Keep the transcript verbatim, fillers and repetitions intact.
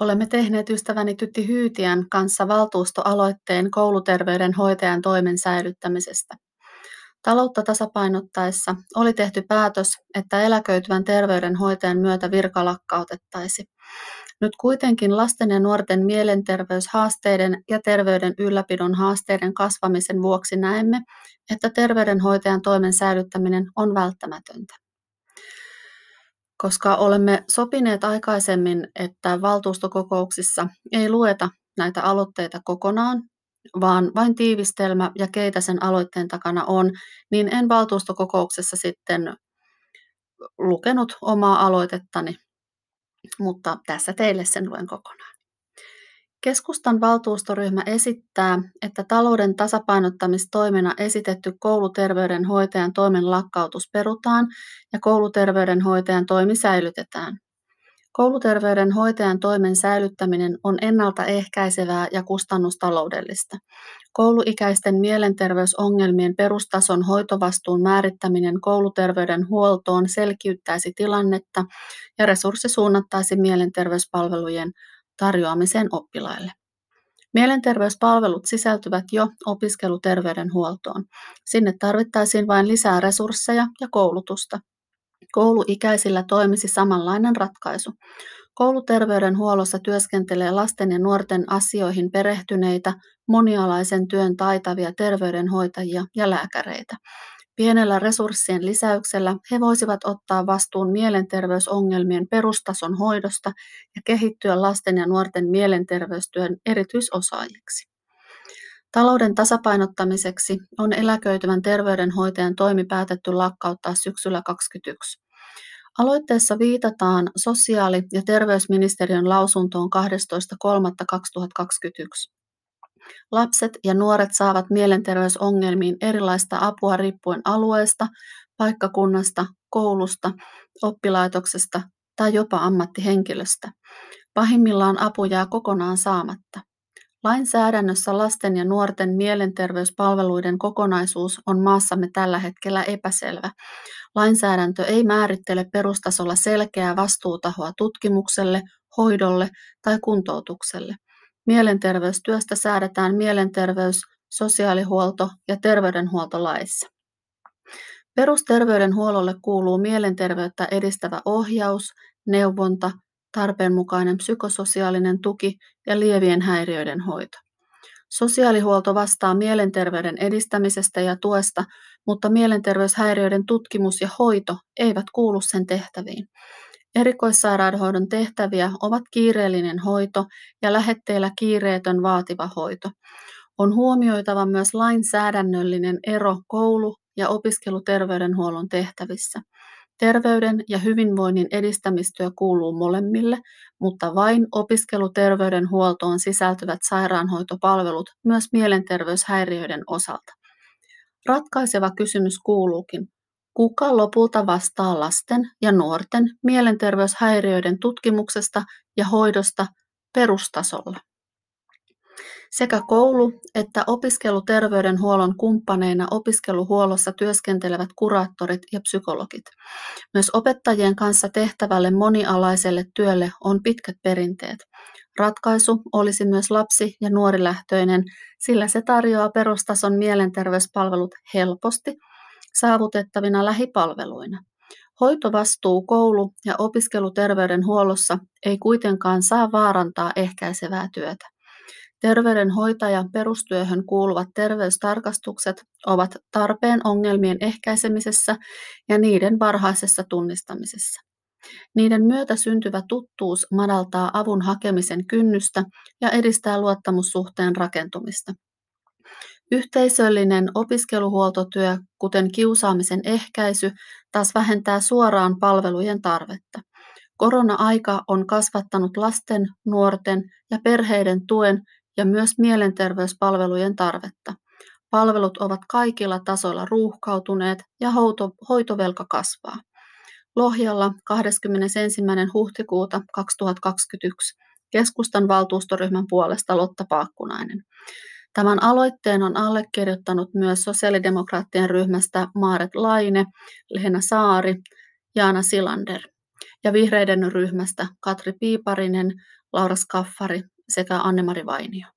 Olemme tehneet ystäväni Tytti Hyytiän kanssa valtuustoaloitteen kouluterveydenhoitajan toimen säilyttämisestä. Taloutta tasapainottaessa oli tehty päätös, että eläköityvän terveydenhoitajan myötä virka lakkautettaisi. Nyt kuitenkin lasten ja nuorten mielenterveyshaasteiden ja terveyden ylläpidon haasteiden kasvamisen vuoksi näemme, että terveydenhoitajan toimen säilyttäminen on välttämätöntä. Koska olemme sopineet aikaisemmin, että valtuustokokouksissa ei lueta näitä aloitteita kokonaan, vaan vain tiivistelmä ja keitä sen aloitteen takana on, niin en valtuustokokouksessa sitten lukenut omaa aloitettani, mutta tässä teille sen luen kokonaan. Keskustan valtuustoryhmä esittää, että talouden tasapainottamistoimena esitetty kouluterveydenhoitajan toimen lakkautus perutaan ja kouluterveydenhoitajan toimi säilytetään. Kouluterveydenhoitajan toimen säilyttäminen on ennaltaehkäisevää ja kustannustaloudellista. Kouluikäisten mielenterveysongelmien perustason hoitovastuun määrittäminen kouluterveydenhuoltoon selkiyttäisi tilannetta ja resurssi suunnattaisi mielenterveyspalvelujen tarjoamiseen oppilaille. Mielenterveyspalvelut sisältyvät jo opiskeluterveydenhuoltoon. Sinne tarvittaisiin vain lisää resursseja ja koulutusta. Kouluikäisillä toimisi samanlainen ratkaisu. Kouluterveydenhuollossa työskentelee lasten ja nuorten asioihin perehtyneitä, monialaisen työn taitavia terveydenhoitajia ja lääkäreitä. Pienellä resurssien lisäyksellä he voisivat ottaa vastuun mielenterveysongelmien perustason hoidosta ja kehittyä lasten ja nuorten mielenterveystyön erityisosaajiksi. Talouden tasapainottamiseksi on eläköityvän terveydenhoitajan toimi päätetty lakkauttaa syksyllä kaksikymmentäyksi. Aloitteessa viitataan sosiaali- ja terveysministeriön lausuntoon kahdestoista kolmatta kaksituhattakaksikymmentäyksi. Lapset ja nuoret saavat mielenterveysongelmiin erilaista apua riippuen alueesta, paikkakunnasta, koulusta, oppilaitoksesta tai jopa ammattihenkilöstä. Pahimmillaan apu jää kokonaan saamatta. Lainsäädännössä lasten ja nuorten mielenterveyspalveluiden kokonaisuus on maassamme tällä hetkellä epäselvä. Lainsäädäntö ei määrittele perustasolla selkeää vastuutahoa tutkimukselle, hoidolle tai kuntoutukselle. Mielenterveystyöstä säädetään mielenterveys-, sosiaalihuolto- ja terveydenhuoltolaissa. Perusterveydenhuollolle kuuluu mielenterveyttä edistävä ohjaus, neuvonta, tarpeenmukainen psykososiaalinen tuki ja lievien häiriöiden hoito. Sosiaalihuolto vastaa mielenterveyden edistämisestä ja tuesta, mutta mielenterveyshäiriöiden tutkimus ja hoito eivät kuulu sen tehtäviin. Erikoissairaanhoidon tehtäviä ovat kiireellinen hoito ja lähetteellä kiireetön vaativa hoito. On huomioitava myös lainsäädännöllinen ero koulu- ja opiskeluterveydenhuollon tehtävissä. Terveyden ja hyvinvoinnin edistämistyö kuuluu molemmille, mutta vain opiskeluterveydenhuoltoon sisältyvät sairaanhoitopalvelut myös mielenterveyshäiriöiden osalta. Ratkaiseva kysymys kuuluukin, kuka lopulta vastaa lasten ja nuorten mielenterveyshäiriöiden tutkimuksesta ja hoidosta perustasolla? Sekä koulu- että opiskeluterveydenhuollon kumppaneina opiskeluhuollossa työskentelevät kuraattorit ja psykologit. Myös opettajien kanssa tehtävälle monialaiselle työlle on pitkät perinteet. Ratkaisu olisi myös lapsi- ja nuorilähtöinen, sillä se tarjoaa perustason mielenterveyspalvelut helposti saavutettavina lähipalveluina. Hoitovastuu koulu- ja opiskeluterveydenhuollossa ei kuitenkaan saa vaarantaa ehkäisevää työtä. Terveydenhoitajan perustyöhön kuuluvat terveystarkastukset ovat tarpeen ongelmien ehkäisemisessä ja niiden varhaisessa tunnistamisessa. Niiden myötä syntyvä tuttuus madaltaa avun hakemisen kynnystä ja edistää luottamussuhteen rakentumista. Yhteisöllinen opiskeluhuoltotyö, kuten kiusaamisen ehkäisy, taas vähentää suoraan palvelujen tarvetta. Korona-aika on kasvattanut lasten, nuorten ja perheiden tuen ja myös mielenterveyspalvelujen tarvetta. Palvelut ovat kaikilla tasoilla ruuhkautuneet ja hoitovelka kasvaa. Lohjalla kahdeskymmenesensimmäinen huhtikuuta kaksituhattakaksikymmentäyksi keskustan valtuustoryhmän puolesta Lotta Paakkunainen. Tämän aloitteen on allekirjoittanut myös sosiaalidemokraattien ryhmästä Maaret Laine, Leena Saari, Jaana Silander ja vihreiden ryhmästä Katri Piiparinen, Laura Scaffari sekä Anne-Mari Vainio.